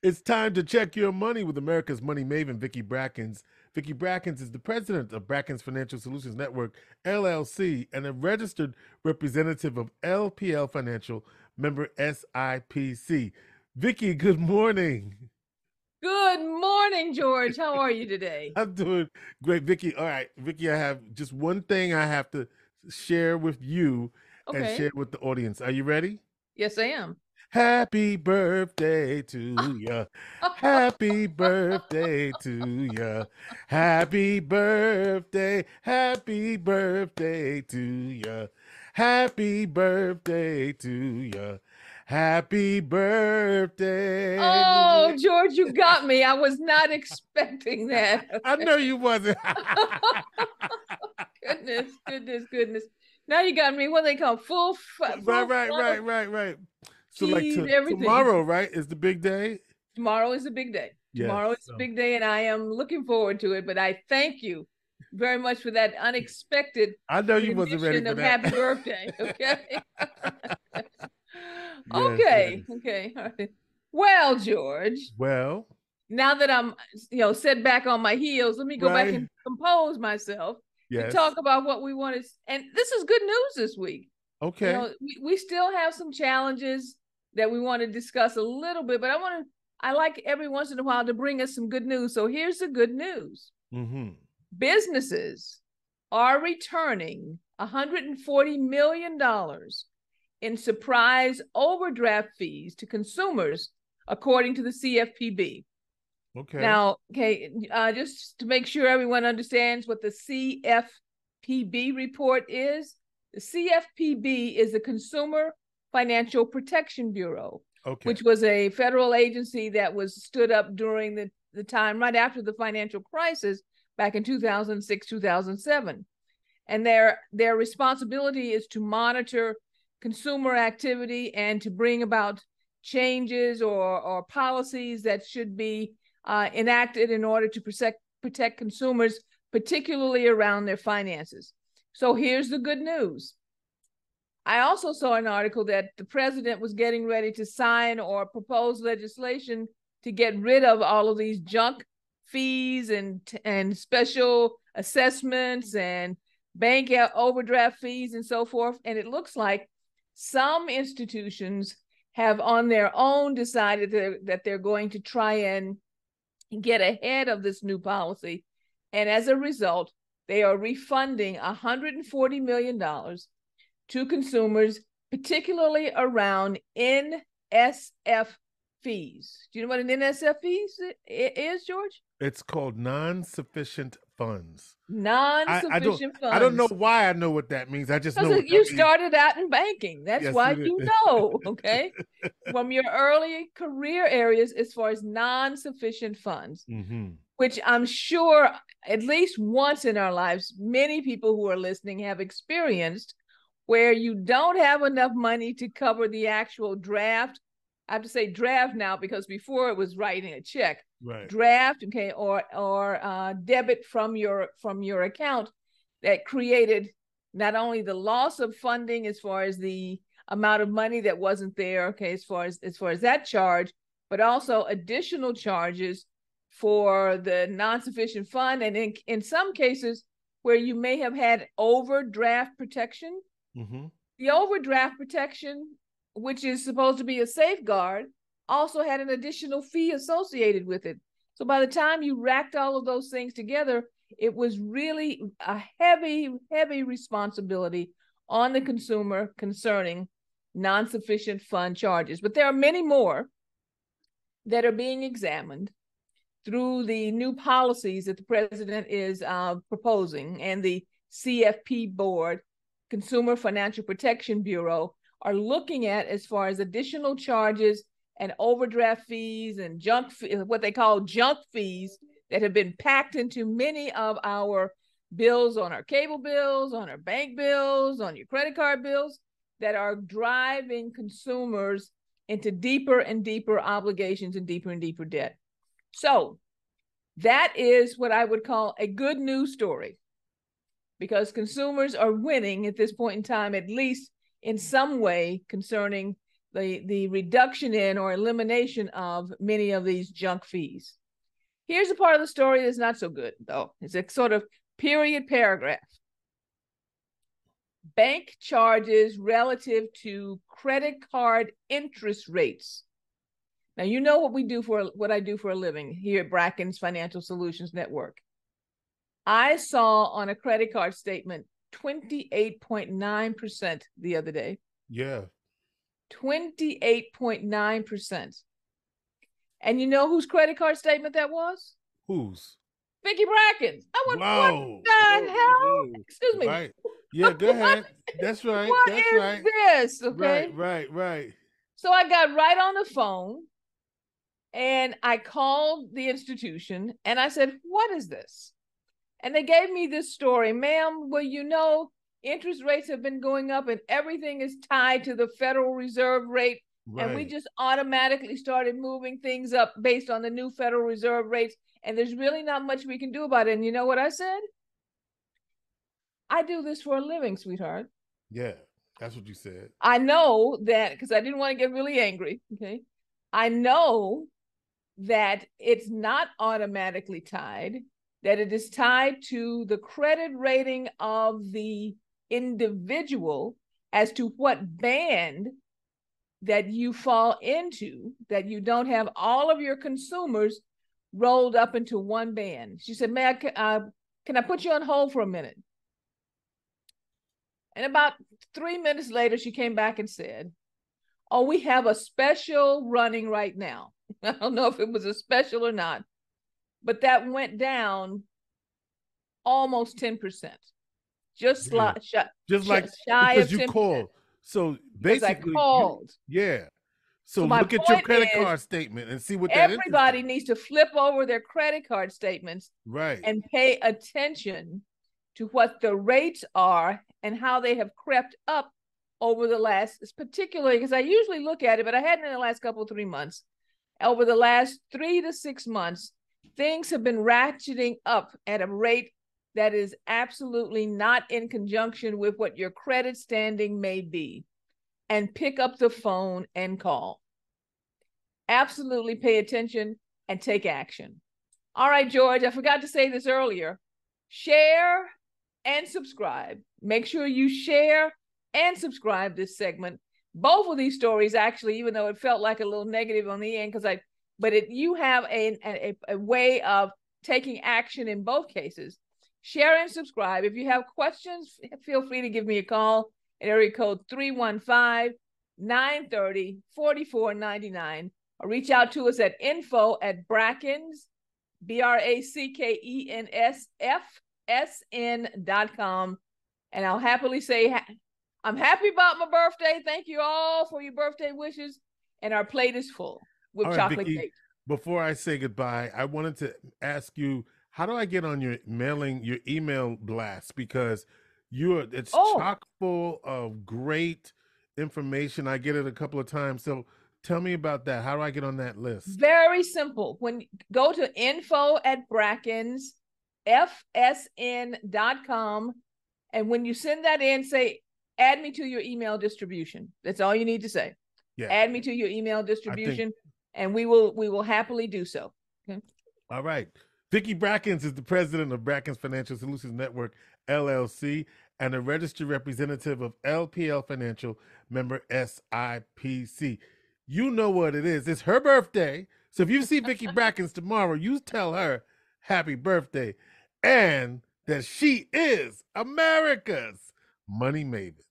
It's time to check your money with America's money maven, Vicki Brackens. Vicki Brackens is the president of Brackens Financial Solutions Network, LLC, and a registered representative of LPL Financial, member SIPC. Vicki, good morning. Good morning, George. How are you today? I'm doing great, Vicki. All right, Vicki, I have just one thing I have to share with you and share with the audience. Are you ready? Yes, I am. Happy birthday to ya. Happy birthday to ya. Happy birthday to ya. Happy birthday to ya. Happy birthday. Oh, George, you got me. I was not expecting that. I know you wasn't. Goodness. Now you got me. What do they call full right. So like tomorrow, right, is the big day? Tomorrow is the big day. Yes, tomorrow is the big day, and I am looking forward to it. But I thank you very much for that unexpected. I know you wasn't ready for that. Happy birthday. Okay. Okay. All right. Well, George. Well. Now that I'm, set back on my heels, let me go back and compose myself to talk about what we want to. And this is good news this week. Okay. We still have some challenges that we want to discuss a little bit, but I like every once in a while to bring us some good news. So here's the good news. Mm-hmm. Businesses are returning $140 million in surprise overdraft fees to consumers, according to the CFPB. Okay. Now, just to make sure everyone understands what the CFPB report is, the CFPB is the Consumer Financial Protection Bureau, which was a federal agency that was stood up during the time right after the financial crisis back in 2006, 2007. And their responsibility is to monitor consumer activity and to bring about changes or policies that should be enacted in order to protect consumers, particularly around their finances. So here's the good news. I also saw an article that the president was getting ready to sign or propose legislation to get rid of all of these junk fees and special assessments and bank overdraft fees and so forth. And it looks like some institutions have on their own decided that they're going to try and get ahead of this new policy. And as a result, they are refunding $140 million to consumers, particularly around NSF fees. Do you know what an NSF fees is, George? It's called non-sufficient funds. Non-sufficient funds. I don't know why I know what that means. I just know what you started out in banking. That's why you know, okay? From your early career areas as far as non-sufficient funds. Mm-hmm. Which I'm sure at least once in our lives, many people who are listening have experienced, where you don't have enough money to cover the actual draft. I have to say draft now because before it was writing a check, draft, or debit from your account that created not only the loss of funding as far as the amount of money that wasn't there, as far as that charge, but also additional charges for the non-sufficient fund, and in some cases where you may have had overdraft protection. Mm-hmm. The overdraft protection, which is supposed to be a safeguard, also had an additional fee associated with it. So by the time you racked all of those things together, it was really a heavy, heavy responsibility on the consumer concerning non-sufficient fund charges. But there are many more that are being examined through the new policies that the president is proposing, and the CFP board, Consumer Financial Protection Bureau, are looking at as far as additional charges and overdraft fees and what they call junk fees that have been packed into many of our bills, on our cable bills, on our bank bills, on your credit card bills, that are driving consumers into deeper and deeper obligations and deeper debt. So that is what I would call a good news story, because consumers are winning at this point in time, at least in some way, concerning the reduction in or elimination of many of these junk fees. Here's a part of the story that's not so good, though. It's a sort of period paragraph. Bank charges relative to credit card interest rates. Now, you know what we do for what I do for a living here at Brackens Financial Solutions Network. I saw on a credit card statement 28.9% the other day. Yeah. 28.9%. And you know whose credit card statement that was? Whose? Vicky Brackens. I went, what the hell? Excuse me. Right. Yeah, go ahead. That's right. What that's is right. This? Okay. Right. So I got right on the phone and I called the institution and I said, what is this? And they gave me this story. Ma'am, well, you know, interest rates have been going up and everything is tied to the Federal Reserve rate. Right. And we just automatically started moving things up based on the new Federal Reserve rates. And there's really not much we can do about it. And you know what I said? I do this for a living, sweetheart. Yeah, that's what you said. I know that because I didn't want to get really angry. Okay. I know that it's not automatically tied, that it is tied to the credit rating of the individual as to what band that you fall into, that you don't have all of your consumers rolled up into one band. She said, "May I can I put you on hold for a minute?" And about 3 minutes later, she came back and said, "Oh, we have a special running right now." I don't know if it was a special or not, but that went down almost 10%, just shy of 10%. So basically, So look at your credit card statement and see what that is. Everybody needs to flip over their credit card statements, right, and pay attention to what the rates are and how they have crept up over the last, particularly because I usually look at it, but I hadn't in the last couple of 3 months. Over the last 3 to 6 months, things have been ratcheting up at a rate that is absolutely not in conjunction with what your credit standing may be. And pick up the phone and call. Absolutely pay attention and take action. All right, George, I forgot to say this earlier. Share and subscribe. Make sure you share and subscribe this segment. Both of these stories, actually, even though it felt like a little negative on the end, because you have a way of taking action in both cases. Share and subscribe. If you have questions, feel free to give me a call at area code 315-930-4499, or reach out to us at info@brackensfsn.com. And I'll happily say, I'm happy about my birthday. Thank you all for your birthday wishes. And our plate is full with chocolate cake. Before I say goodbye, I wanted to ask you, how do I get on your email blast? Because chock full of great information. I get it a couple of times. So tell me about that. How do I get on that list? Very simple. Go to info@brackensfsn.com. And when you send that in, say, add me to your email distribution. That's all you need to say. Yeah. Add me to your email distribution, and we will happily do so. Okay. All right. Vicky Brackens is the president of Brackens Financial Solutions Network, LLC, and a registered representative of LPL Financial, member SIPC. You know what it is. It's her birthday. So if you see Vicky Brackens tomorrow, you tell her happy birthday and that she is America's money maven.